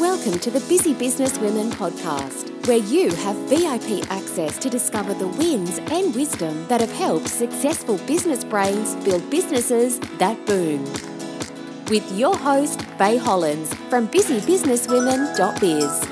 Welcome to the Busy Business Women podcast, where you have VIP access to discover the wins and wisdom that have helped successful business brains build businesses that boom. With your host, Faye Hollins from busybusinesswomen.biz.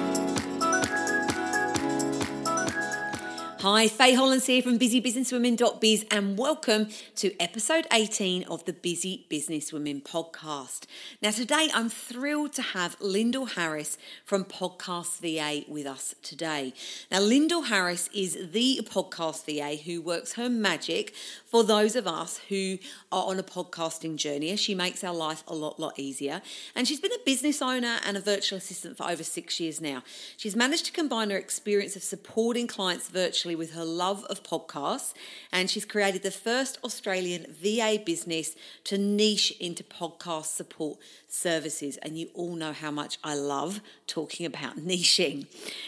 Hi, Faye Hollins here from busybusinesswomen.biz and welcome to episode 18 of the Busy Business Women podcast. Now today I'm thrilled to have Lyndall Harris from Podcast VA with us today. Now Lyndall Harris is the podcast VA who works her magic for those of us who are on a podcasting journey. She makes our life a lot easier, and she's been a business owner and a virtual assistant for over 6 years now. She's managed to combine her experience of supporting clients virtually with her love of podcasts, and she's created the first Australian VA business to niche into podcast support services, and you all know how much I love talking about niching.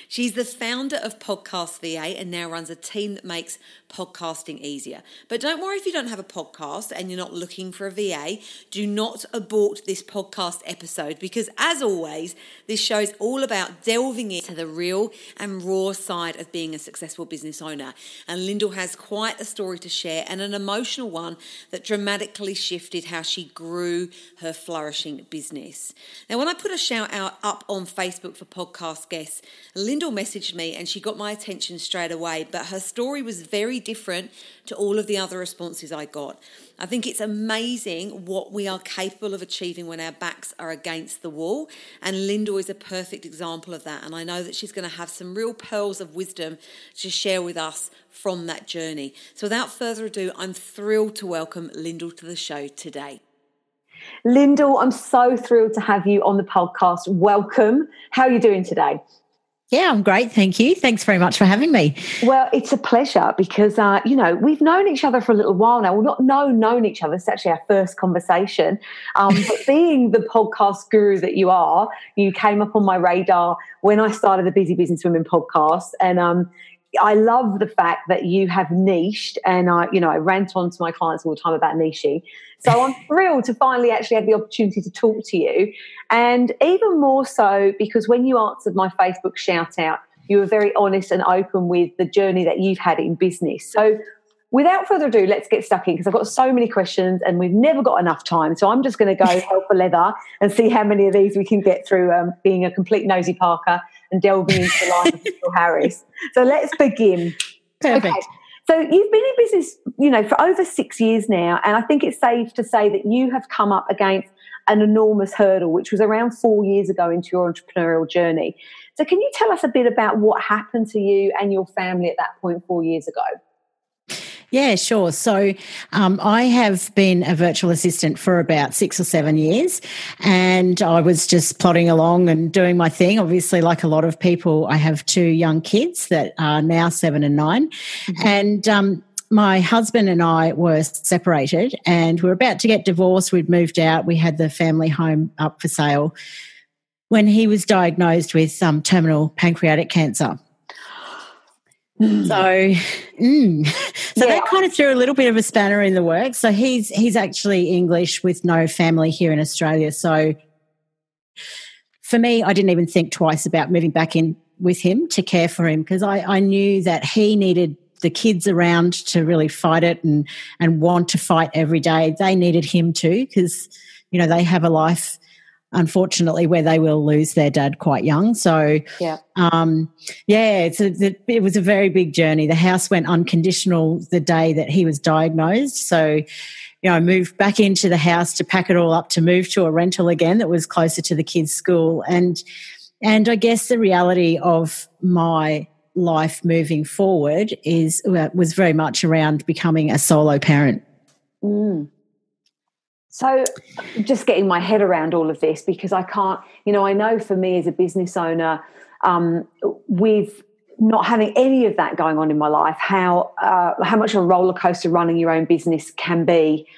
She's the founder of Podcast VA and now runs a team that makes podcasting easier. But don't worry if you don't have a podcast and you're not looking for a VA, do not abort this podcast episode, because as always, this show's all about delving into the real and raw side of being a successful business owner. And Lyndall has quite a story to share, and an emotional one that dramatically shifted how she grew her flourishing business. Now, when I put a shout out up on Facebook for podcast guests, Lyndall messaged me and she got my attention straight away, but her story was very different to all of the other responses I got. I think it's amazing what we are capable of achieving when our backs are against the wall, and Lyndall is a perfect example of that, and I know that she's going to have some real pearls of wisdom to share with us from that journey. So without further ado, I'm thrilled to welcome Lyndall to the show today. Lyndall, I'm so thrilled to have you on the podcast. Welcome. How are you doing today? Yeah, I'm great. Thank you. Thanks very much for having me. Well, it's a pleasure, because, we've known each other for a little while now. Well, not known each other. It's actually our first conversation. But being the podcast guru that you are, you came up on my radar when I started the Busy Business Women podcast. And I love the fact that you have niched, and I rant on to my clients all the time about niching. So I'm thrilled to finally actually have the opportunity to talk to you, and even more so because when you answered my Facebook shout out, you were very honest and open with the journey that you've had in business. So without further ado, let's get stuck in, because I've got so many questions and we've never got enough time. So I'm just going to go hell for leather and see how many of these we can get through, being a complete nosy Parker and delving into the life of Lyndall Harris. So let's begin. Perfect. Okay. So you've been in business, for over 6 years now, and I think it's safe to say that you have come up against an enormous hurdle, which was around 4 years ago into your entrepreneurial journey. So can you tell us a bit about what happened to you and your family at that point 4 years ago? Yeah, sure. So I have been a virtual assistant for about 6 or 7 years, and I was just plodding along and doing my thing. Obviously, like a lot of people, I have two young kids that are now 7 and 9, mm-hmm. and my husband and I were separated and we were about to get divorced. We'd moved out. We had the family home up for sale when he was diagnosed with terminal pancreatic cancer. So yeah. That kind of threw a little bit of a spanner in the works. So he's actually English with no family here in Australia. So for me, I didn't even think twice about moving back in with him to care for him, because I knew that he needed the kids around to really fight it and want to fight every day. They needed him too, because, they have a life, unfortunately, where they will lose their dad quite young. So, it was a very big journey. The house went unconditional the day that he was diagnosed. So, I moved back into the house to pack it all up to move to a rental again that was closer to the kids' school. And I guess the reality of my life moving forward was very much around becoming a solo parent. Mm. So just getting my head around all of this, because I can't, I know for me as a business owner, with not having any of that going on in my life, how much of a roller coaster running your own business can be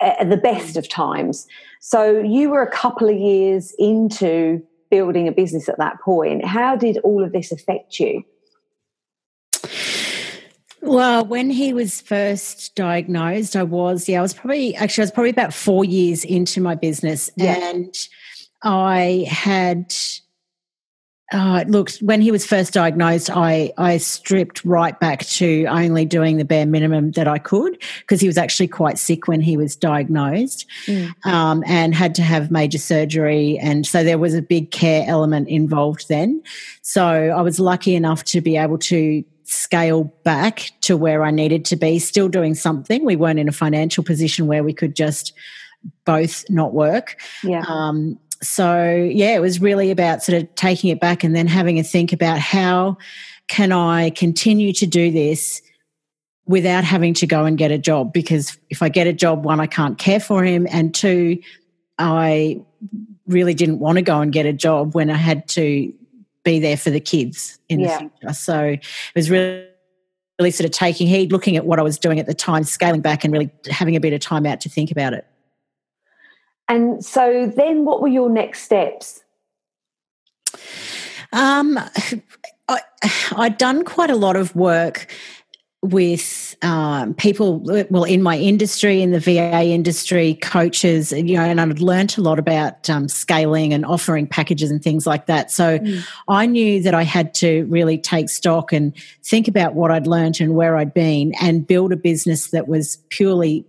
at the best of times. So you were a couple of years into building a business at that point. How did all of this affect you? Well, when he was first diagnosed, I was probably about 4 years into my business, and I had Look, when he was first diagnosed, I stripped right back to only doing the bare minimum that I could, because he was actually quite sick when he was diagnosed, and had to have major surgery. And so there was a big care element involved then. So I was lucky enough to be able to scale back to where I needed to be, still doing something. We weren't in a financial position where we could just both not work. So, it was really about sort of taking it back and then having a think about how can I continue to do this without having to go and get a job, because if I get a job, one, I can't care for him, and two, I really didn't want to go and get a job when I had to be there for the kids in the future. So it was really sort of taking heed, looking at what I was doing at the time, scaling back and really having a bit of time out to think about it. And so then what were your next steps? I'd done quite a lot of work with people, well, in my industry, in the VA industry, coaches, and I'd learnt a lot about scaling and offering packages and things like that. So I knew that I had to really take stock and think about what I'd learnt and where I'd been and build a business that was purely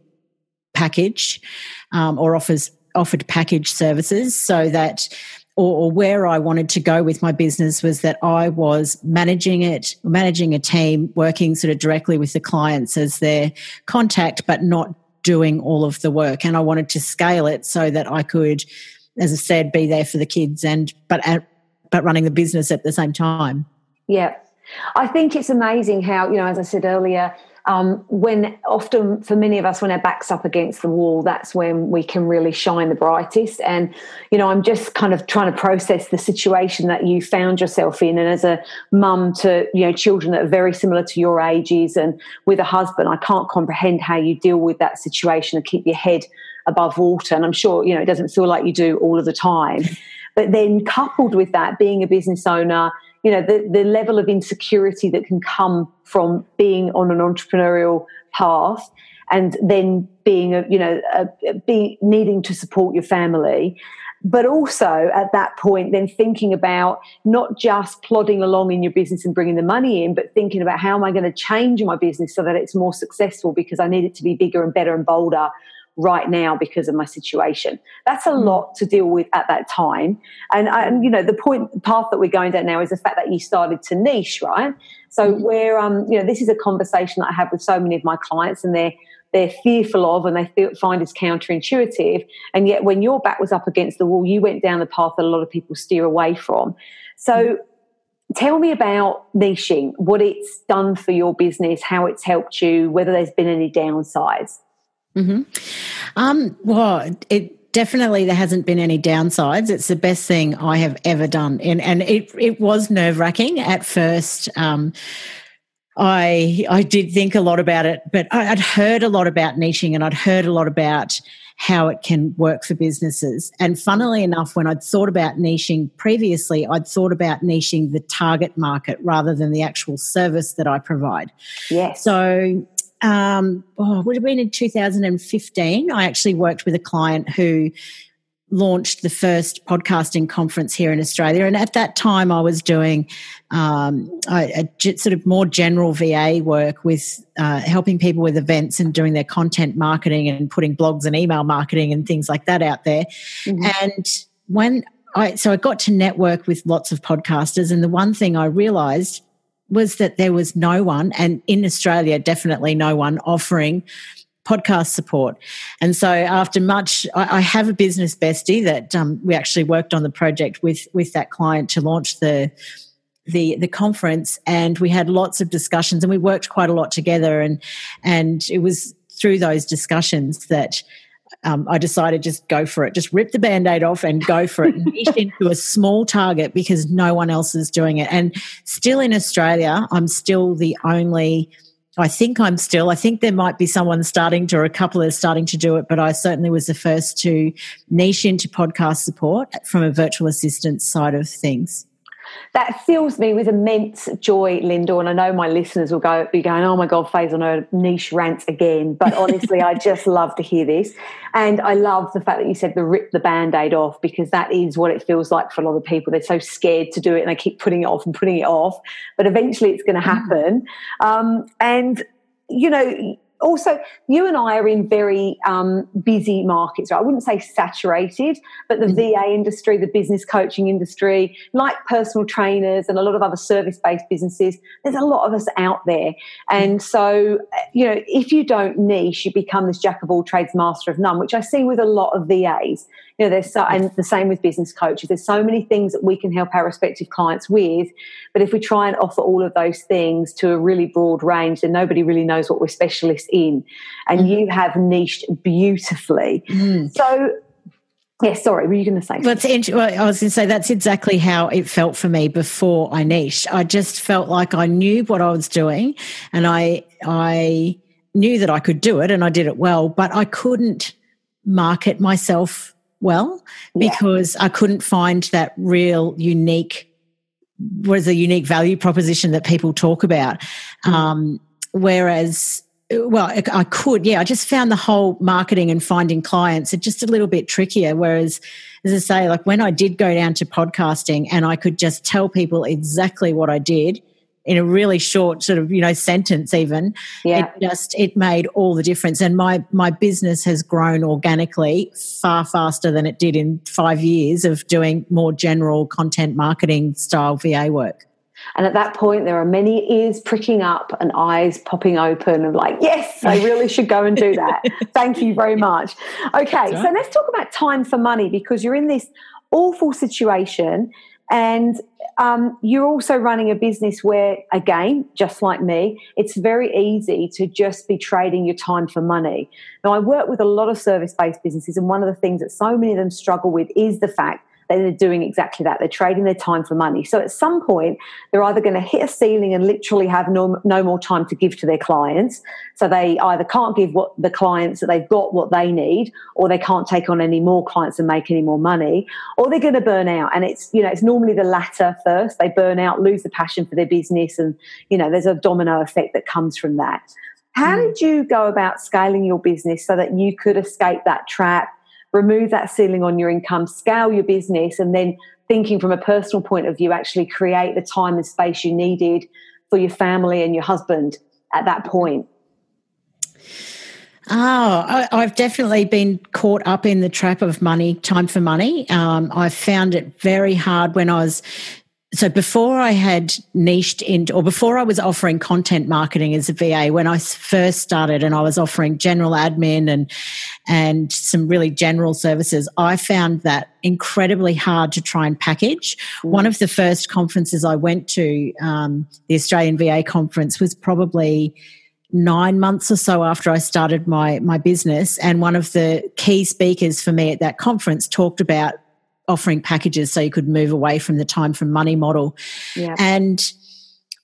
package or offered package services, so that or where I wanted to go with my business was that I was managing a team, working sort of directly with the clients as their contact, but not doing all of the work. And I wanted to scale it so that I could, as I said, be there for the kids and but running the business at the same time. Yeah, I think it's amazing how, as I said earlier, when often for many of us, when our back's up against the wall, that's when we can really shine the brightest. And, I'm just kind of trying to process the situation that you found yourself in. And as a mum to, children that are very similar to your ages and with a husband, I can't comprehend how you deal with that situation and keep your head above water. And I'm sure, it doesn't feel like you do all of the time. But then coupled with that, being a business owner, the level of insecurity that can come from being on an entrepreneurial path and then being, needing to support your family. But also at that point, then thinking about not just plodding along in your business and bringing the money in, but thinking about how am I going to change my business so that it's more successful, because I need it to be bigger and better and bolder right now because of my situation. That's a lot to deal with at that time. And the path that we're going down now is the fact that you started to niche, right? So where, this is a conversation that I have with so many of my clients, and they're fearful of, and they find is counterintuitive. And yet when your back was up against the wall, you went down the path that a lot of people steer away from. So tell me about niching, what it's done for your business, how it's helped you, whether there's been any downsides. Well, it definitely, there hasn't been any downsides. It's the best thing I have ever done. And it was nerve-wracking at first. I did think a lot about it, but I'd heard a lot about niching and I'd heard a lot about how it can work for businesses. And funnily enough, when I'd thought about niching previously, I'd thought about niching the target market rather than the actual service that I provide. Yes. So it would have been in 2015, I actually worked with a client who launched the first podcasting conference here in Australia. And at that time I was doing sort of more general VA work with helping people with events and doing their content marketing and putting blogs and email marketing and things like that out there. And so I got to network with lots of podcasters, and the one thing I realised was that there was no one, and in Australia definitely no one, offering podcast support. And so after much, I have a business bestie that we actually worked on the project with that client to launch the conference, and we had lots of discussions and we worked quite a lot together, and it was through those discussions that I decided just go for it, just rip the Band-Aid off and go for it, and niche into a small target because no one else is doing it. And still in Australia, I think there might be someone starting to, or a couple that are starting to do it, but I certainly was the first to niche into podcast support from a virtual assistant side of things. That fills me with immense joy, Lyndall, and I know my listeners will be going, oh my God, Faye's on her niche rant again. But honestly, I just love to hear this. And I love the fact that you said the rip the Band-Aid off, because that is what it feels like for a lot of people. They're so scared to do it and they keep putting it off. But eventually it's going to happen. Also, you and I are in very busy markets, right? I wouldn't say saturated, but the VA industry, the business coaching industry, like personal trainers and a lot of other service-based businesses, there's a lot of us out there. And so, you know, if you don't niche, you become this jack of all trades, master of none, which I see with a lot of VAs. You know, and the same with business coaches. There's so many things that we can help our respective clients with, but if we try and offer all of those things to a really broad range, then nobody really knows what we're specialists in. And you have niched beautifully. So, yeah, sorry, were you going to say something? Well, I was going to say that's exactly how it felt for me before I niched. I just felt like I knew what I was doing, and I knew that I could do it, and I did it well, but I couldn't market myself because I couldn't find that real unique value proposition that people talk about. I could, I just found the whole marketing and finding clients are just a little bit trickier. Whereas, as I say, like when I did go down to podcasting and I could just tell people exactly what I did in a really short sort of, sentence even, it made all the difference. And my business has grown organically far faster than it did in 5 years of doing more general content marketing style VA work. And at that point, there are many ears pricking up and eyes popping open and like, yes, I really should go and do that. Thank you very much. Okay, so let's talk about time for money, because you're in this awful situation. And you're also running a business where, again, just like me, it's very easy to just be trading your time for money. Now, I work with a lot of service-based businesses, and one of the things that so many of them struggle with is the fact that they're doing exactly that. They're trading their time for money. So at some point, they're either going to hit a ceiling and literally have no more time to give to their clients. So they either can't give what the clients that they've got what they need, or they can't take on any more clients and make any more money, or they're going to burn out. And it's normally the latter first. They burn out, lose the passion for their business, and, there's a domino effect that comes from that. How did you go about scaling your business so that you could escape that trap, remove that ceiling on your income, scale your business, and then, thinking from a personal point of view, actually create the time and space you needed for your family and your husband at that point? I've definitely been caught up in the trap of money, time for money. I found it very hard when I was... So before I had niched into, or before I was offering content marketing as a VA, when I first started and I was offering general admin and some really general services, I found that incredibly hard to try and package. One of the first conferences I went to, the Australian VA conference, was probably 9 months or so after I started my business, and one of the key speakers for me at that conference talked about offering packages so you could move away from the time for money model. Yeah. And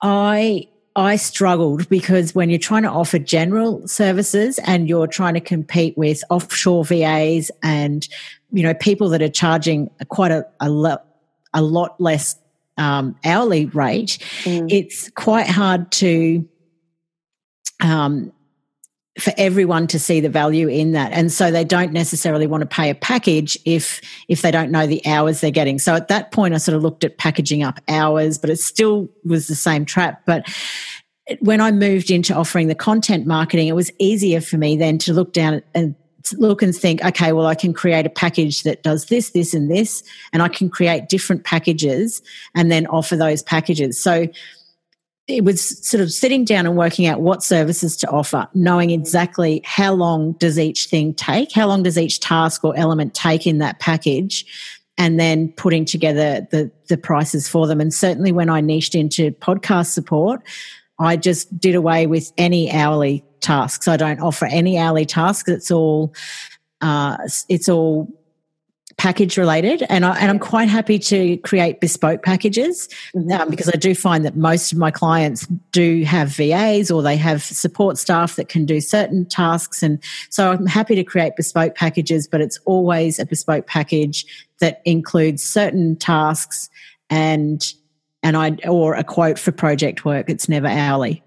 I struggled, because when you're trying to offer general services and you're trying to compete with offshore VAs and, people that are charging quite a lot less hourly rate, it's quite hard to... for everyone to see the value in that. And so they don't necessarily want to pay a package if they don't know the hours they're getting. So at that point, I sort of looked at packaging up hours, but it still was the same trap. But when I moved into offering the content marketing, it was easier for me then to look down and look and think, okay, well, I can create a package that does this, this, and this, and I can create different packages and then offer those packages. So it was sort of sitting down and working out what services to offer, knowing exactly how long does each thing take, how long does each task or element take in that package, and then putting together the prices for them. And certainly when I niched into podcast support, I just did away with any hourly tasks. I don't offer any hourly tasks. It's all package related, and I'm quite happy to create bespoke packages because I do find that most of my clients do have VAs or they have support staff that can do certain tasks, and so I'm happy to create bespoke packages, but it's always a bespoke package that includes certain tasks and and or a quote for project work. It's never hourly.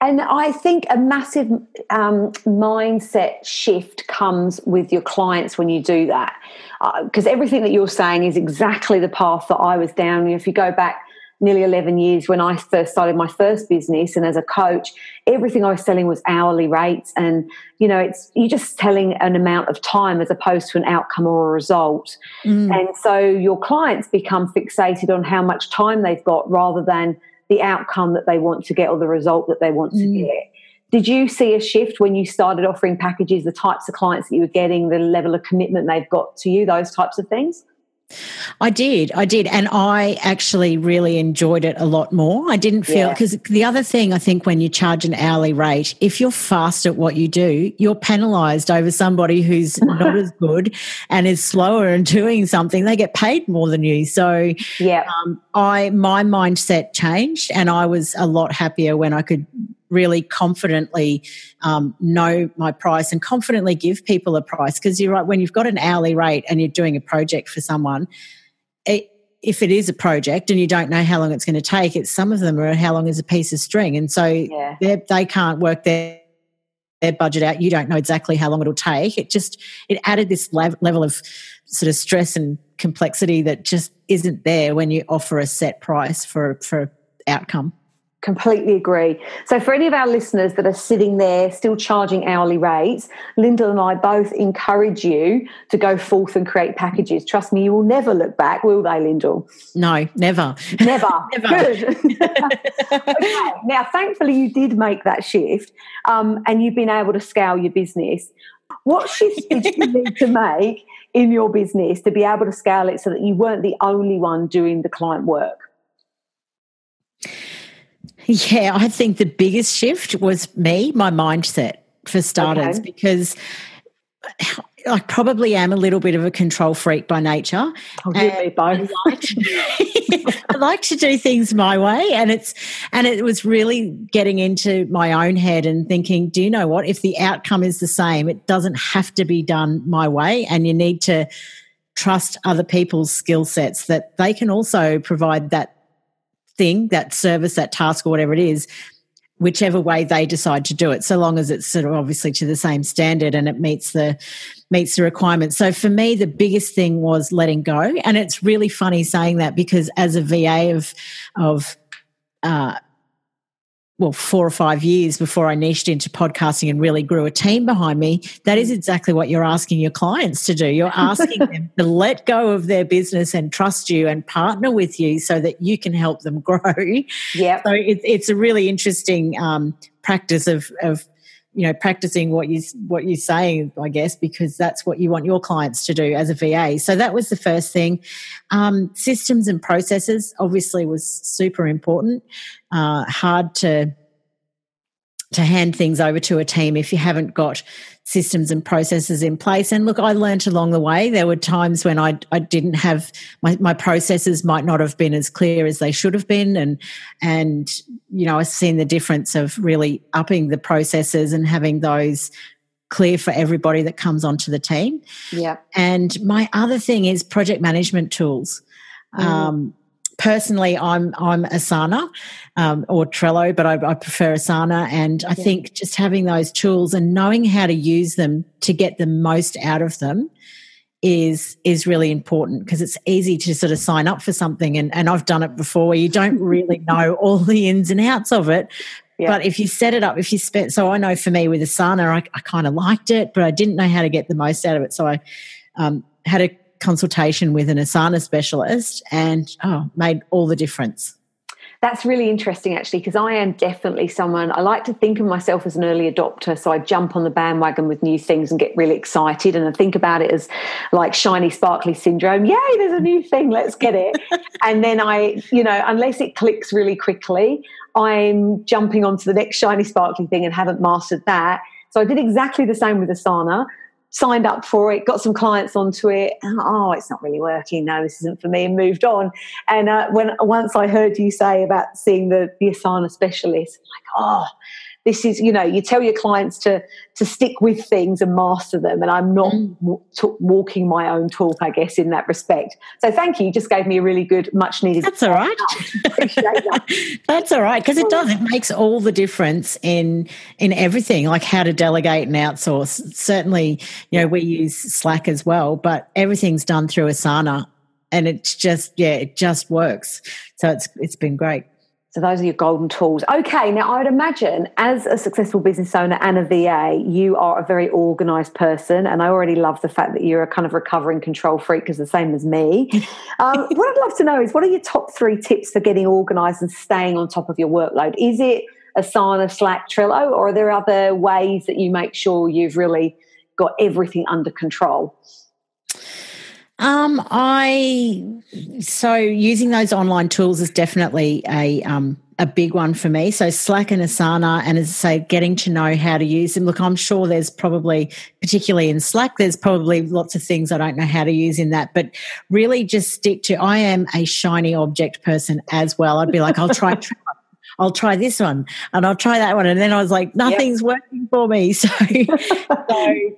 And I think a massive mindset shift comes with your clients when you do that, because everything that you're saying is exactly the path that I was down. And if you go back nearly 11 years when I first started my first business and as a coach, everything I was selling was hourly rates, and, you know, it's you're just selling an amount of time as opposed to an outcome or a result. Mm. And so your clients become fixated on how much time they've got rather than the outcome that they want to get or the result that they want to get. Did you see a shift when you started offering packages, the types of clients that you were getting, the level of commitment they've got to you, those types of things? I did. And I actually really enjoyed it a lot more. I didn't feel, because the other thing I think when you charge an hourly rate, if you're fast at what you do, you're penalised over somebody who's not as good and is slower and doing something. They get paid more than you. So my mindset changed, and I was a lot happier when I could really confidently know my price and confidently give people a price. Because you're right, when you've got an hourly rate and you're doing a project for someone, if it is a project and you don't know how long it's going to take, it's some of them are how long is a piece of string. And so they can't work their budget out. You don't know exactly how long it'll take. It added this level of sort of stress and complexity that just isn't there when you offer a set price for outcome. Completely agree. So for any of our listeners that are sitting there still charging hourly rates, Lyndall and I both encourage you to go forth and create packages. Trust me, you will never look back, will they, Lyndall? No, never. Never. Good. Okay. Now, thankfully, you did make that shift and you've been able to scale your business. What shifts did you need to make in your business to be able to scale it so that you weren't the only one doing the client work? Yeah, I think the biggest shift was my mindset for starters, because I probably am a little bit of a control freak by nature. Oh, you both. I like to do things my way, and it was really getting into my own head and thinking, do you know what? If the outcome is the same, it doesn't have to be done my way, and you need to trust other people's skill sets that they can also provide that thing, that service, that task, or whatever it is, whichever way they decide to do it, so long as it's sort of obviously to the same standard and it meets the requirements. So for me, the biggest thing was letting go. And it's really funny saying that, because as a VA of 4 or 5 years before I niched into podcasting and really grew a team behind me, that is exactly what you're asking your clients to do. You're asking them to let go of their business and trust you and partner with you so that you can help them grow. Yeah. So it's a really interesting practice of you know, practicing what you're saying, I guess, because that's what you want your clients to do as a VA. So that was the first thing. Systems and processes obviously was super important. Hard to hand things over to a team if you haven't got systems and processes in place. And look, I learnt along the way. There were times when I didn't have my processes might not have been as clear as they should have been, and you know, I've seen the difference of really upping the processes and having those clear for everybody that comes onto the team. Yeah. And my other thing is project management tools. Personally, I'm Asana or Trello, but I prefer Asana. And I think just having those tools and knowing how to use them to get the most out of them is really important, because it's easy to sort of sign up for something. And I've done it before where you don't really know all the ins and outs of it. Yeah. But if you set it up, so I know for me with Asana, I kind of liked it, but I didn't know how to get the most out of it. So I had a consultation with an Asana specialist and made all the difference. That's really interesting, actually, because I am definitely someone, I like to think of myself as an early adopter, so I jump on the bandwagon with new things and get really excited, and I think about it as like shiny, sparkly syndrome. Yay, there's a new thing, let's get it. And then I, you know, unless it clicks really quickly, I'm jumping onto the next shiny, sparkly thing and haven't mastered that. So I did exactly the same with Asana. Signed up for it, got some clients onto it. Oh, it's not really working. No, this isn't for me, and moved on. And once I heard you say about seeing the Asana specialist, I'm like, oh, This is, you know, you tell your clients to stick with things and master them, and I'm not walking my own talk, I guess, in that respect. So thank you. You just gave me a really good, much needed. That's all right. Appreciate that. That's all right, because it does. It makes all the difference in everything, like how to delegate and outsource. Certainly, you know, we use Slack as well, but everything's done through Asana, and it's just, yeah, it just works. So it's been great. So those are your golden tools. Okay, now I'd imagine as a successful business owner and a VA, you are a very organised person, and I already love the fact that you're a kind of recovering control freak, because the same as me. What I'd love to know is, what are your top three tips for getting organised and staying on top of your workload? Is it Asana, Slack, Trello, or are there other ways that you make sure you've really got everything under control? So using those online tools is definitely a big one for me. So Slack and Asana, and as I say, getting to know how to use them. Look, I'm sure there's probably, particularly in Slack, there's probably lots of things I don't know how to use in that, but really just stick to, I am a shiny object person as well. I'd be like, I'll try this one and I'll try that one. And then I was like, nothing's working for me. So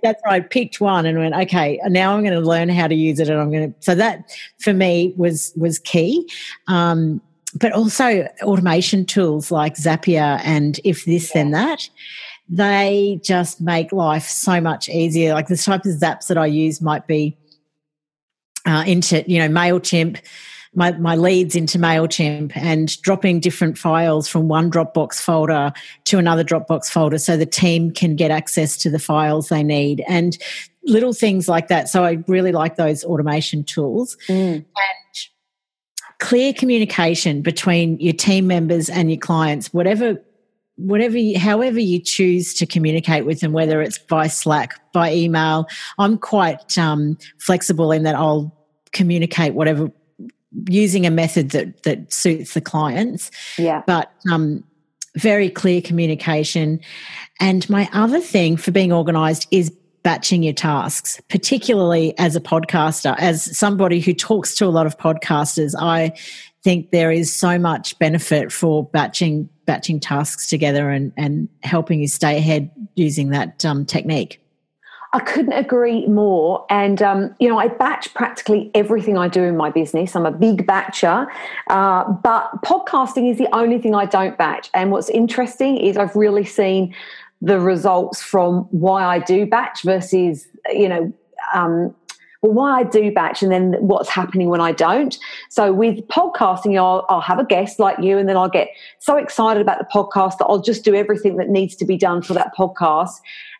that's why I picked one and went, okay, now I'm going to learn how to use it. And I'm going to, so that for me was key. But also automation tools like Zapier and If This Then That, they just make life so much easier. Like the type of zaps that I use might be into, you know, MailChimp, my leads into MailChimp, and dropping different files from one Dropbox folder to another Dropbox folder so the team can get access to the files they need, and little things like that. So I really like those automation tools. And clear communication between your team members and your clients, however you choose to communicate with them, whether it's by Slack, by email. I'm quite flexible in that I'll communicate whatever, using a method that suits the clients. Yeah. But very clear communication. And my other thing for being organised is batching your tasks, particularly as a podcaster. As somebody who talks to a lot of podcasters, I think there is so much benefit for batching tasks together and helping you stay ahead using that technique. I couldn't agree more, and you know, I batch practically everything I do in my business. I'm a big batcher, but podcasting is the only thing I don't batch. And what's interesting is I've really seen the results from why I do batch versus, you know, why I do batch and then what's happening when I don't. So with podcasting, I'll have a guest like you, and then I'll get so excited about the podcast that I'll just do everything that needs to be done for that podcast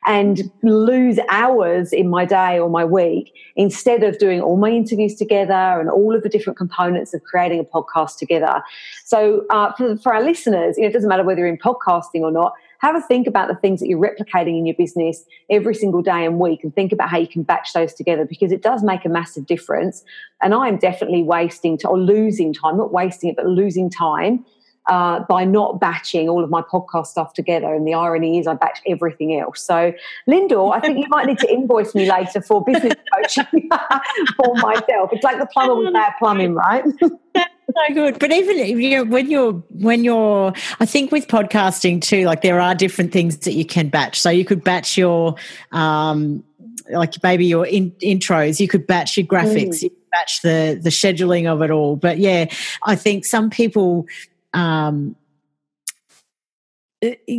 and lose hours in my day or my week instead of doing all my interviews together and all of the different components of creating a podcast together. So for our listeners, you know, it doesn't matter whether you're in podcasting or not, have a think about the things that you're replicating in your business every single day and week, and think about how you can batch those together, because it does make a massive difference. And I am definitely losing time by not batching all of my podcast stuff together. And the irony is I batch everything else. So, Lyndall, I think you might need to invoice me later for business coaching for myself. It's like the plumber with bad plumbing, right? So good. But even, you know, when you're I think with podcasting too, like there are different things that you can batch. So you could batch your like maybe your intros, you could batch your graphics, you could batch the scheduling of it all. But yeah, I think some people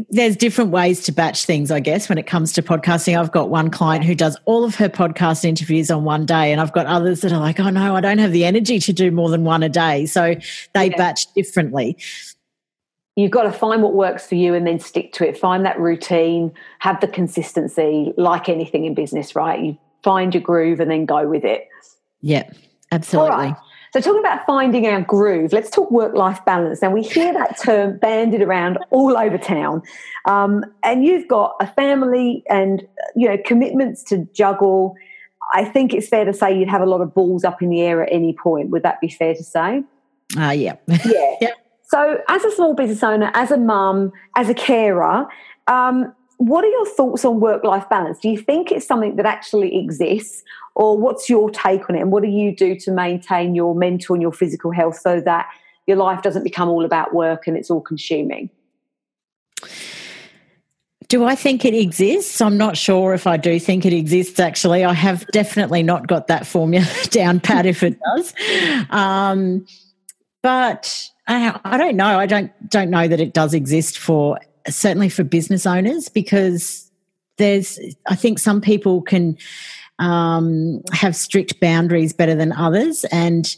there's different ways to batch things, I guess, when it comes to podcasting. I've got one client who does all of her podcast interviews on one day, and I've got others that are like, oh, no, I don't have the energy to do more than one a day. So they batch differently. You've got to find what works for you and then stick to it. Find that routine, have the consistency, like anything in business, right? You find your groove and then go with it. Yeah, absolutely. All right. So talking about finding our groove, let's talk work-life balance. Now, we hear that term bandied around all over town. And you've got a family and, you know, commitments to juggle. I think it's fair to say you'd have a lot of balls up in the air at any point. Would that be fair to say? Yeah. Yeah. So as a small business owner, as a mum, as a carer, what are your thoughts on work-life balance? Do you think it's something that actually exists, or what's your take on it, and what do you do to maintain your mental and your physical health so that your life doesn't become all about work and it's all consuming? Do I think it exists? I'm not sure if I do think it exists, actually. I have definitely not got that formula down pat if it does. But I don't know. I don't know that it does exist for, certainly for business owners, because there's, I think some people can have strict boundaries better than others. And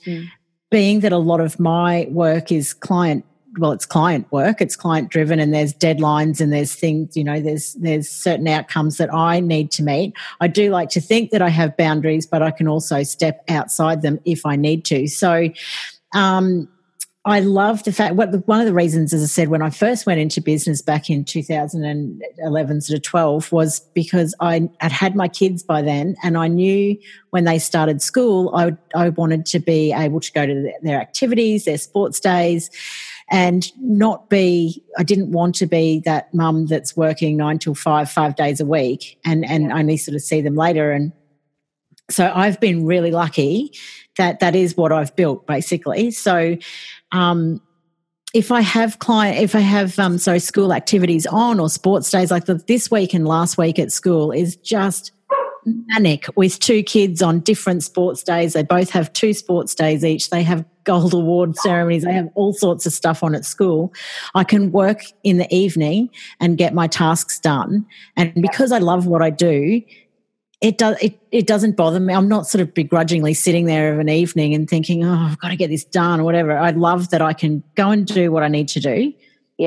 being that a lot of my work is it's client driven, and there's deadlines and there's things, you know, there's certain outcomes that I need to meet. I do like to think that I have boundaries, but I can also step outside them if I need to. So I love the fact, one of the reasons, as I said, when I first went into business back in 2011 to 12 was because I had had my kids by then, and I knew when they started school, I wanted to be able to go to their activities, their sports days, and I didn't want to be that mum that's working 9 till 5, 5 days a week and only sort of see them later. And so I've been really lucky that is what I've built, basically. So if I have school activities on or sports days, like this week and last week at school is just manic with two kids on different sports days. They both have two sports days each. They have gold award ceremonies. They have all sorts of stuff on at school. I can work in the evening and get my tasks done. And because I love what I do, it doesn't bother me. I'm not sort of begrudgingly sitting there of an evening and thinking, oh, I've got to get this done or whatever. I love that I can go and do what I need to do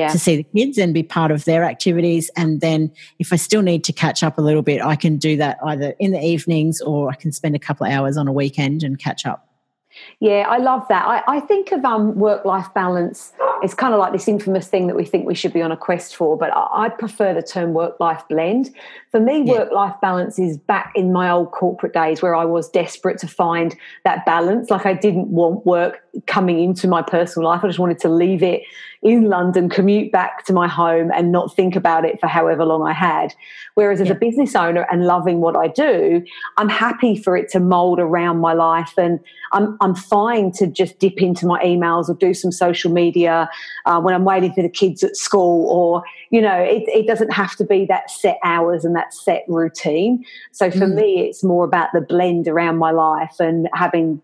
to see the kids and be part of their activities. And then if I still need to catch up a little bit, I can do that either in the evenings, or I can spend a couple of hours on a weekend and catch up. Yeah, I love that. I think of work-life balance as kind of like this infamous thing that we think we should be on a quest for, but I prefer the term work-life blend. For me, work-life balance is back in my old corporate days where I was desperate to find that balance. Like, I didn't want work coming into my personal life. I just wanted to leave it in London, commute back to my home and not think about it for however long I had. Whereas as a business owner and loving what I do, I'm happy for it to mould around my life, and I'm fine to just dip into my emails or do some social media when I'm waiting for the kids at school, or, you know, it doesn't have to be that set hours and that set routine. So for me, it's more about the blend around my life and having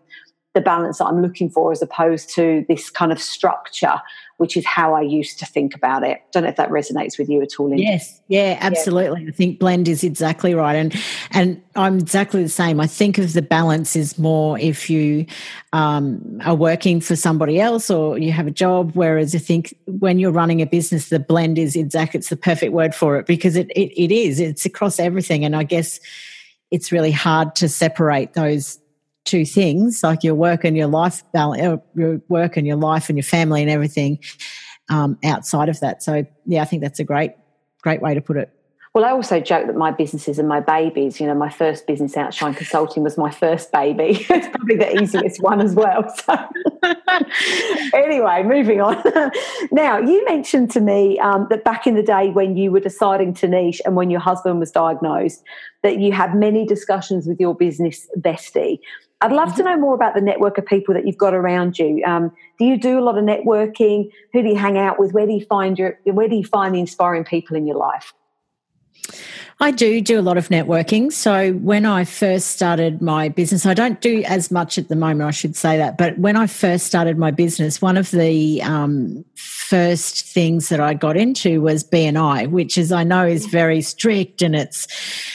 the balance that I'm looking for, as opposed to this kind of structure, which is how I used to think about it. Don't know if that resonates with you at all, Linda. Yes, yeah, absolutely. Yeah. I think blend is exactly right, and I'm exactly the same. I think of the balance is more if you are working for somebody else or you have a job, whereas I think when you're running a business, the blend is exactly, it's the perfect word for it, because it's across everything. And I guess it's really hard to separate those two things, like your work and your life balance, your work and your life and your family and everything outside of that. So yeah, I think that's a great way to put it. Well, I also joke that my businesses are my babies. You know, my first business, Outshine Consulting, was my first baby. It's probably the easiest one as well. So anyway, moving on. Now, you mentioned to me that back in the day when you were deciding to niche and when your husband was diagnosed, that you had many discussions with your business bestie. I'd love to know more about the network of people that you've got around you. Do you do a lot of networking? Who do you hang out with? Where do you find the inspiring people in your life? I do a lot of networking. So when I first started my business, I don't do as much at the moment, I should say that, but when I first started my business, one of the first things that I got into was BNI, which is, I know, is very strict, and it's,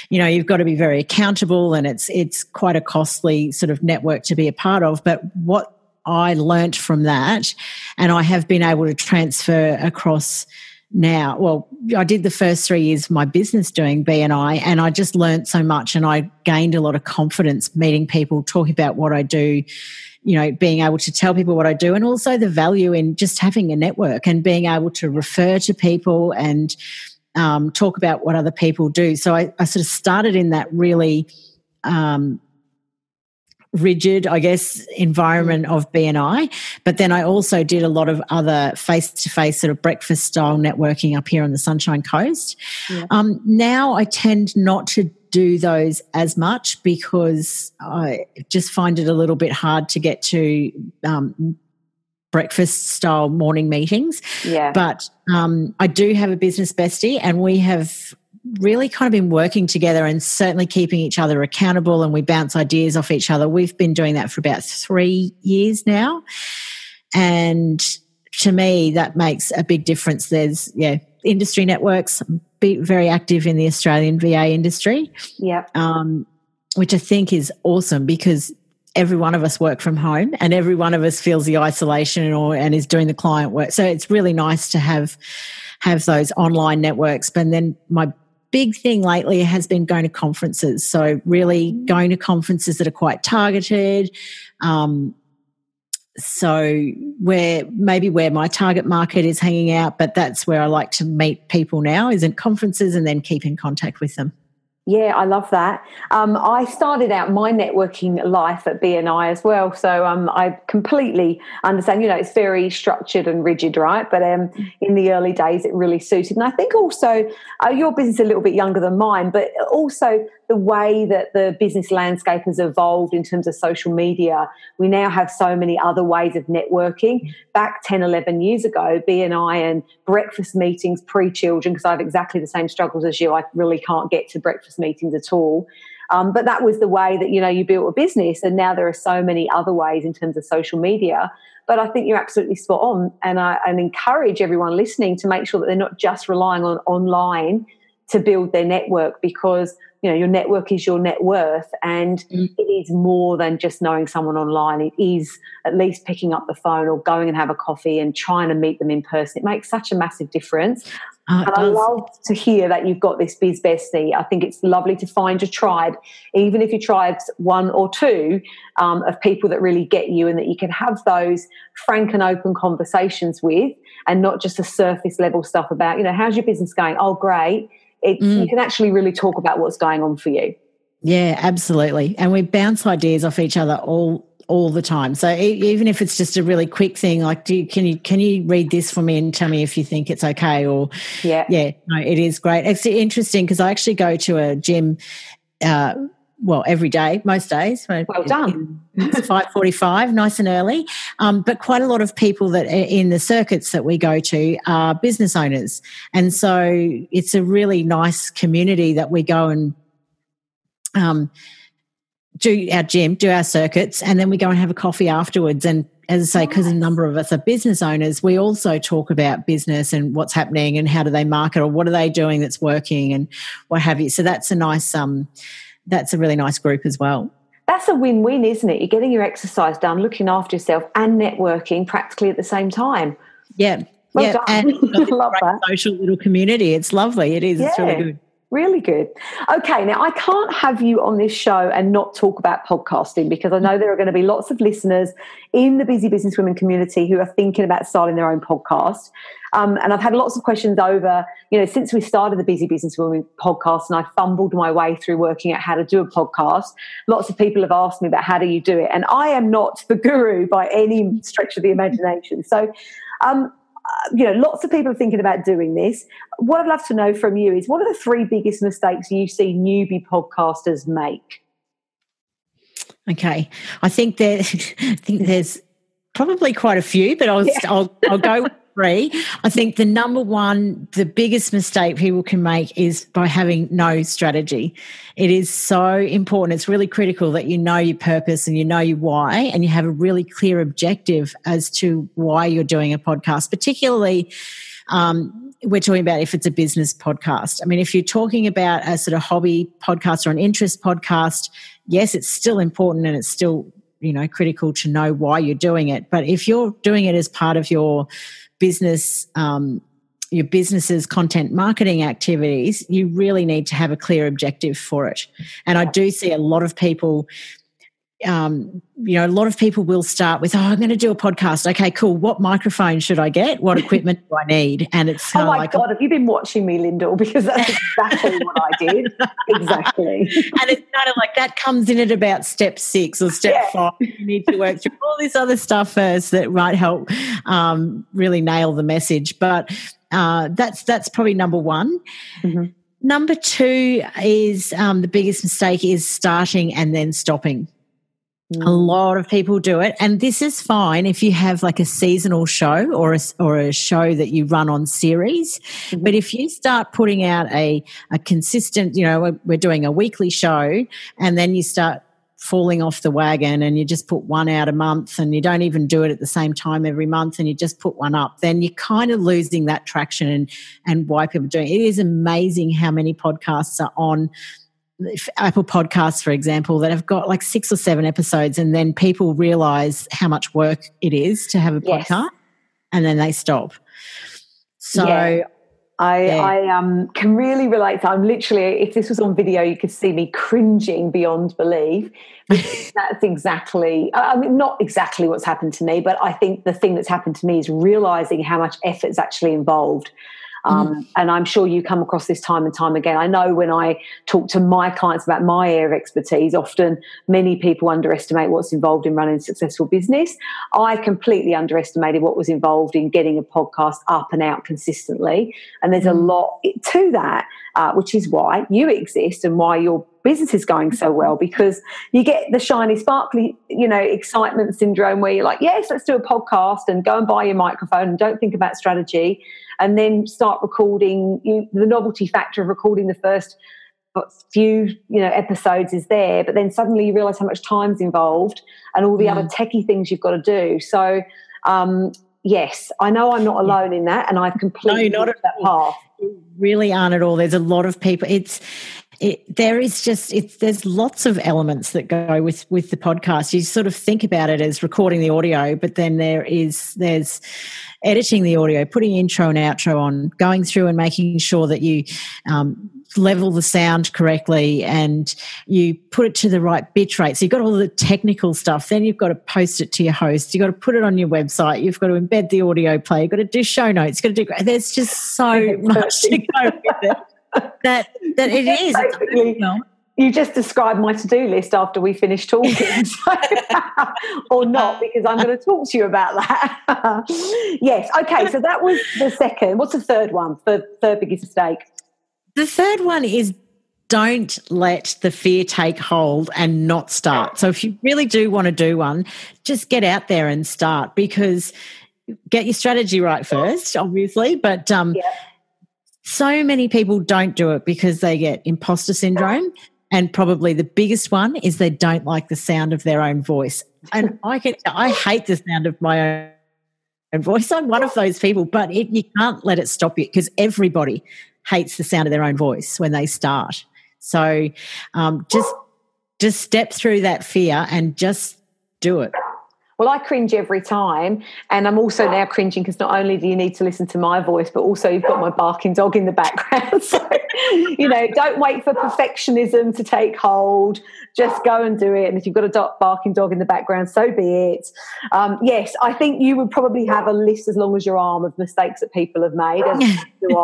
you know, you've got to be very accountable, and it's quite a costly sort of network to be a part of. But what I learnt from that, and I have been able to transfer across now, well, I did the first 3 years of my business doing BNI, and I just learned so much, and I gained a lot of confidence meeting people, talking about what I do, you know, being able to tell people what I do, and also the value in just having a network and being able to refer to people and talk about what other people do. So I sort of started in that really rigid, I guess, environment of BNI, but then I also did a lot of other face-to-face sort of breakfast style networking up here on the Sunshine Coast. Now I tend not to do those as much because I just find it a little bit hard to get to breakfast style morning meetings. But I do have a business bestie, and we have really kind of been working together and certainly keeping each other accountable, and we bounce ideas off each other. We've been doing that for about 3 years now. And to me, that makes a big difference. There's industry networks, very active in the Australian VA industry, which I think is awesome, because every one of us work from home and every one of us feels the isolation and is doing the client work. So it's really nice to have those online networks. But then my big thing lately has been going to conferences. So really going to conferences that are quite targeted, so where my target market is hanging out, but that's where I like to meet people now, is in conferences, and then keep in contact with them. Yeah, I love that. I started out my networking life at BNI as well, so I completely understand. It's very structured and rigid, right? But in the early days, it really suited. And I think also your business is a little bit younger than mine, but also the way that the business landscape has evolved in terms of social media, we now have so many other ways of networking. Back 10, 11 years ago, BNI and breakfast meetings pre-children, because I have exactly the same struggles as you. I really can't get to breakfast meetings at all. But that was the way that, you built a business, and now there are so many other ways in terms of social media. But I think you're absolutely spot on, and I encourage everyone listening to make sure that they're not just relying on online to build their network, because your network is your net worth, and it is more than just knowing someone online. It is at least picking up the phone or going and have a coffee and trying to meet them in person. It makes such a massive difference. And I love to hear that you've got this Biz Bestie. I think it's lovely to find your tribe, even if your tribe's one or two, of people that really get you, and that you can have those frank and open conversations with, and not just the surface level stuff about, how's your business going? Oh, great. You can actually really talk about what's going on for you. Yeah, absolutely. And we bounce ideas off each other all the time. So even if it's just a really quick thing, like, can you read this for me and tell me if you think it's okay? Or it is great. It's interesting because I actually go to a gym. Every day, most days. Well done. It's 5:45, nice and early. But quite a lot of people that are in the circuits that we go to are business owners. And so it's a really nice community that we go and do our gym, do our circuits, and then we go and have a coffee afterwards. And as I say, because a number of us are business owners, we also talk about business and what's happening and how do they market, or what are they doing that's working and what have you. So that's a nice... that's a really nice group as well. That's a win-win, isn't it? You're getting your exercise done, looking after yourself, and networking practically at the same time. Yeah. Well done. And it's a great social little community. It's lovely. It is. Yeah. It's really good. Really good. Okay, now I can't have you on this show and not talk about podcasting, because I know there are going to be lots of listeners in the Busy Business Women community who are thinking about starting their own podcast. And I've had lots of questions over, since we started the Busy Business Women podcast, and I fumbled my way through working out how to do a podcast. Lots of people have asked me about how do you do it, and I am not the guru by any stretch of the imagination. So, lots of people are thinking about doing this. What I'd love to know from you is, what are the three biggest mistakes you see newbie podcasters make? Okay, I think there's probably quite a few, but I'll go with three. I think the number one, the biggest mistake people can make is by having no strategy. It is so important. It's really critical that you know your purpose and you know your why, and you have a really clear objective as to why you're doing a podcast, particularly we're talking about if it's a business podcast. I mean, if you're talking about a sort of hobby podcast or an interest podcast, yes, it's still important and it's still critical to know why you're doing it. But if you're doing it as part of your business, your business's content marketing activities, you really need to have a clear objective for it. And I do see a lot of people, a lot of people will start with, I'm going to do a podcast. Okay, cool. What microphone should I get? What equipment do I need? And it's kind of like... Oh, my God, have you been watching me, Lyndall? Because that's exactly what I did. Exactly. And it's kind of like that comes in at about step 6 or step 5. You need to work through all this other stuff first that might help really nail the message. But that's probably number one. Mm-hmm. Number two is the biggest mistake is starting and then stopping. A lot of people do it. And this is fine if you have like a seasonal show or a show that you run on series. Mm-hmm. But if you start putting out a consistent, you know, we're doing a weekly show, and then you start falling off the wagon and you just put one out a month and you don't even do it at the same time every month and you just put one up, then you're kind of losing that traction and why people are doing it. It is amazing how many podcasts are on Apple Podcasts, for example, that have got like 6 or 7 episodes, and then people realise how much work it is to have a podcast, and then they stop. So I can really relate. I'm literally, if this was on video, you could see me cringing beyond belief. That's exactly, I mean, not exactly what's happened to me, but I think the thing that's happened to me is realising how much effort is actually involved. And I'm sure you come across this time and time again. I know when I talk to my clients about my area of expertise, often many people underestimate what's involved in running a successful business. I completely underestimated what was involved in getting a podcast up and out consistently. And there's a lot to that, which is why you exist and why your business is going so well, because you get the shiny, sparkly, you know, excitement syndrome where you're like, yes, let's do a podcast and go and buy your microphone and don't think about strategy. And then start recording. The novelty factor of recording the first few, you know, episodes is there, but then suddenly you realise how much time's involved and all the other techie things you've got to do. So, yes, I know I'm not alone in that, and I've completely walked that path. You really aren't at all. There's a lot of people. There's lots of elements that go with the podcast. You sort of think about it as recording the audio, but then there's editing the audio, putting intro and outro on, going through and making sure that you level the sound correctly and you put it to the right bit rate. So you've got all the technical stuff. Then you've got to post it to your host. You've got to put it on your website. You've got to embed the audio player. You've got to do show notes. You've got to do. There's just so much to go with it. That it is. You just described my to-do list after we finish talking, or not, because I'm going to talk to you about that. Yes, okay. So that was the second. What's the third one? The third biggest mistake. The third one is don't let the fear take hold and not start. So if you really do want to do one, just get out there and start, because get your strategy right first, obviously, but so many people don't do it because they get imposter syndrome, and probably the biggest one is they don't like the sound of their own voice. And I hate the sound of my own voice. I'm one of those people, but you can't let it stop you, because everybody hates the sound of their own voice when they start. So just step through that fear and just do it. Well, I cringe every time, and I'm also now cringing because not only do you need to listen to my voice, but also you've got my barking dog in the background. So, you know, don't wait for perfectionism to take hold. Just go and do it. And if you've got a barking dog in the background, so be it. Yes, I think you would probably have a list as long as your arm of mistakes that people have made, as do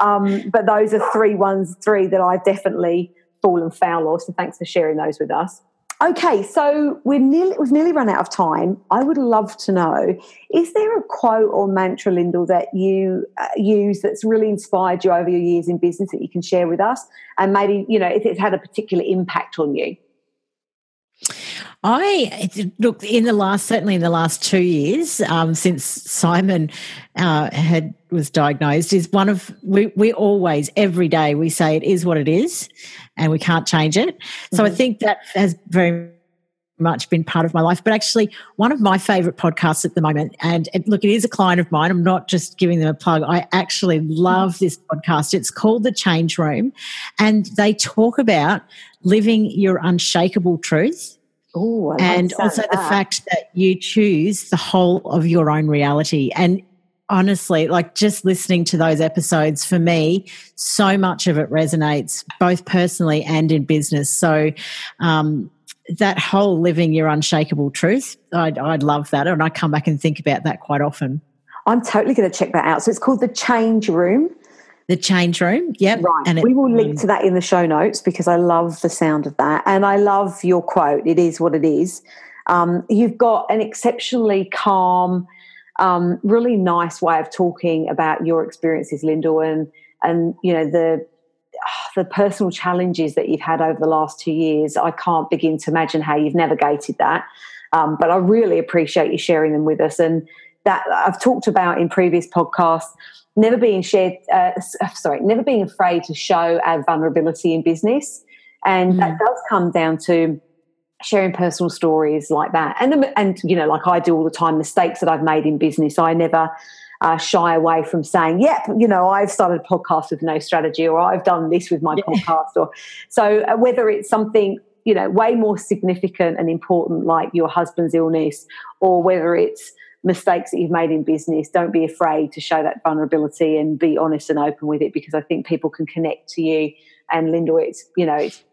I. But those are three that I've definitely fallen foul of. So thanks for sharing those with us. Okay, so we've nearly run out of time. I would love to know, is there a quote or mantra, Lyndall, that you use that's really inspired you over your years in business that you can share with us, and maybe, you know, if it's had a particular impact on you? Certainly in the last 2 years, since Simon was diagnosed, is one of, we always, every day we say it is what it is and we can't change it. So I think that has very much been part of my life. But actually, one of my favourite podcasts at the moment, and look, it is a client of mine, I'm not just giving them a plug, I actually love this podcast. It's called The Change Room, and they talk about living your unshakable truth. Ooh, and also the fact that you choose the whole of your own reality. And honestly, like, just listening to those episodes, for me, so much of it resonates both personally and in business. So that whole living your unshakable truth, I'd love that. And I come back and think about that quite often. I'm totally going to check that out. So it's called The Change Room. The Change Room, yep. Right, and we will link to that in the show notes, because I love the sound of that, and I love your quote, it is what it is. You've got an exceptionally calm, really nice way of talking about your experiences, Lyndall, and you know, the personal challenges that you've had over the last 2 years, I can't begin to imagine how you've navigated that. But I really appreciate you sharing them with us. And that I've talked about in previous podcasts, never being afraid to show our vulnerability in business. And that does come down to sharing personal stories like that. And you know, like I do all the time, mistakes that I've made in business, I never shy away from saying, I've started a podcast with no strategy, or I've done this with my podcast. Or so whether it's something, you know, way more significant and important like your husband's illness, or whether it's mistakes that you've made in business, don't be afraid to show that vulnerability and be honest and open with it, because I think people can connect to you. And Lyndall, it's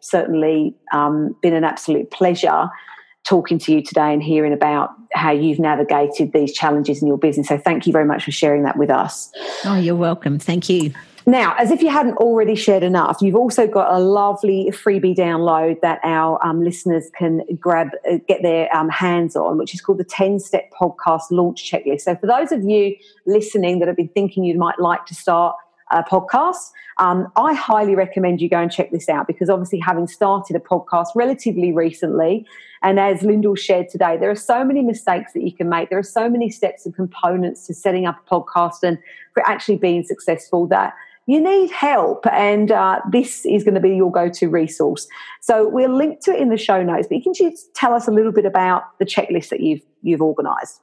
certainly been an absolute pleasure talking to you today and hearing about how you've navigated these challenges in your business. So thank you very much for sharing that with us. Oh, you're welcome. Thank you. Now, as if you hadn't already shared enough, you've also got a lovely freebie download that our listeners can grab, get their hands on, which is called the 10-Step Podcast Launch Checklist. So for those of you listening that have been thinking you might like to start a podcast, I highly recommend you go and check this out, because obviously having started a podcast relatively recently, and as Lyndall shared today, there are so many mistakes that you can make. There are so many steps and components to setting up a podcast and for actually being successful that you need help, and this is going to be your go-to resource. So we'll link to it in the show notes, but can you tell us a little bit about the checklist that you've organised?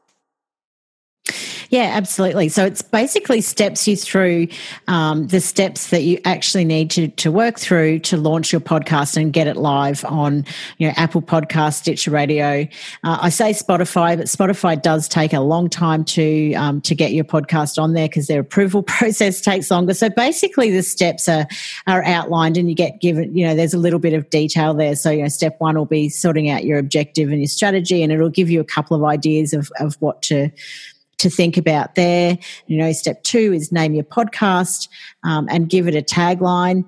Yeah, absolutely. So it's basically steps you through the steps that you actually need to work through to launch your podcast and get it live on, Apple Podcasts, Stitcher Radio. I say Spotify, but Spotify does take a long time to get your podcast on there, because their approval process takes longer. So basically the steps are outlined, and you get given, there's a little bit of detail there. So, step one will be sorting out your objective and your strategy, and it'll give you a couple of ideas of what to think about there. Step two is name your podcast and give it a tagline,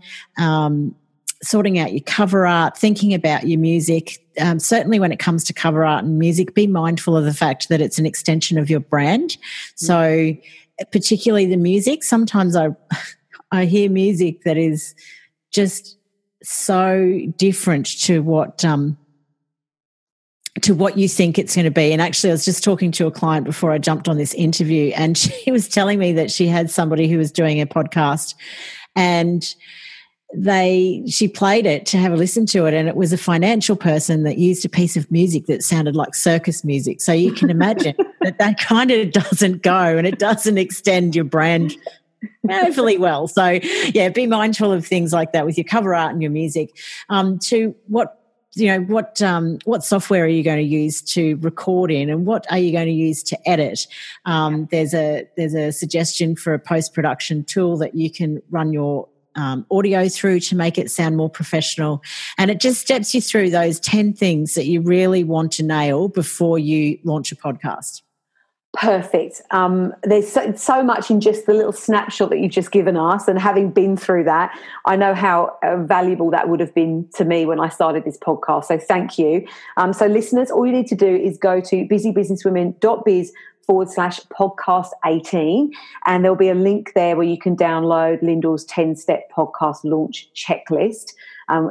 sorting out your cover art, thinking about your music. Certainly when it comes to cover art and music, be mindful of the fact that it's an extension of your brand. So particularly the music, sometimes I hear music that is just so different to what you think it's going to be. And actually I was just talking to a client before I jumped on this interview, and she was telling me that she had somebody who was doing a podcast, and she played it to have a listen to it, and it was a financial person that used a piece of music that sounded like circus music. So you can imagine that kind of doesn't go, and it doesn't extend your brand overly well. So be mindful of things like that with your cover art and your music. To what software are you going to use to record in, and what are you going to use to edit? There's a suggestion for a post-production tool that you can run your audio through to make it sound more professional. And it just steps you through those 10 things that you really want to nail before you launch a podcast. Perfect. There's so much in just the little snapshot that you've just given us, and having been through that, I know how valuable that would have been to me when I started this podcast. So thank you. So listeners, all you need to do is go to busybusinesswomen.biz/podcast18, and there'll be a link there where you can download Lyndall's 10-step podcast launch checklist.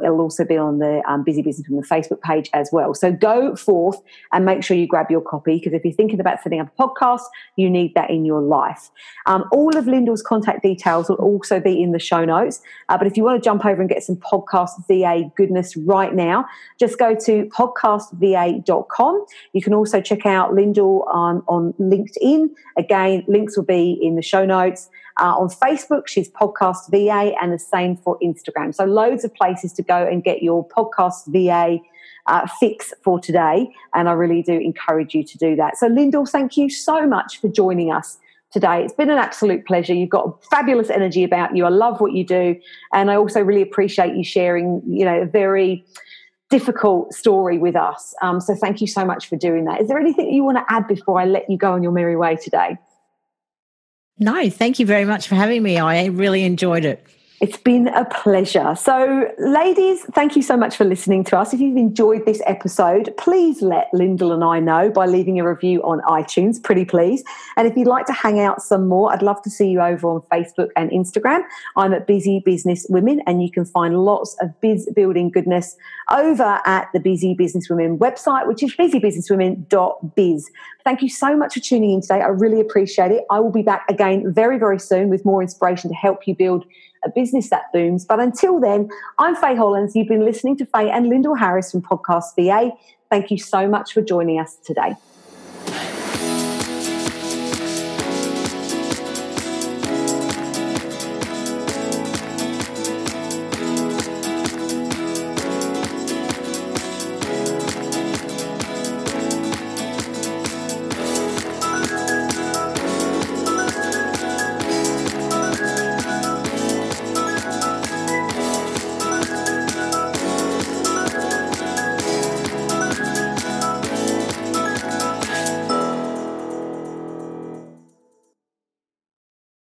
It'll also be on the Busy Business Women Facebook page as well. So go forth and make sure you grab your copy, because if you're thinking about setting up a podcast, you need that in your life. All of Lyndall's contact details will also be in the show notes. But if you want to jump over and get some podcast VA goodness right now, just go to podcastva.com. You can also check out Lyndall on LinkedIn. Again, links will be in the show notes. On Facebook, she's Podcast VA, and the same for Instagram. So loads of places to go and get your Podcast VA fix for today, and I really do encourage you to do that. So Lyndall, thank you so much for joining us today. It's been an absolute pleasure. You've got fabulous energy about you. I love what you do, and I also really appreciate you sharing, a very difficult story with us. So thank you so much for doing that. Is there anything you want to add before I let you go on your merry way today? No, thank you very much for having me. I really enjoyed it. It's been a pleasure. So, ladies, thank you so much for listening to us. If you've enjoyed this episode, please let Lyndall and I know by leaving a review on iTunes, pretty please. And if you'd like to hang out some more, I'd love to see you over on Facebook and Instagram. I'm at Busy Business Women, and you can find lots of biz-building goodness over at the Busy Business Women website, which is busybusinesswomen.biz. Thank you so much for tuning in today. I really appreciate it. I will be back again very, very soon with more inspiration to help you build a business that booms. But until then, I'm Faye Hollins. You've been listening to Faye and Lyndall Harris from Podcast VA. Thank you so much for joining us today.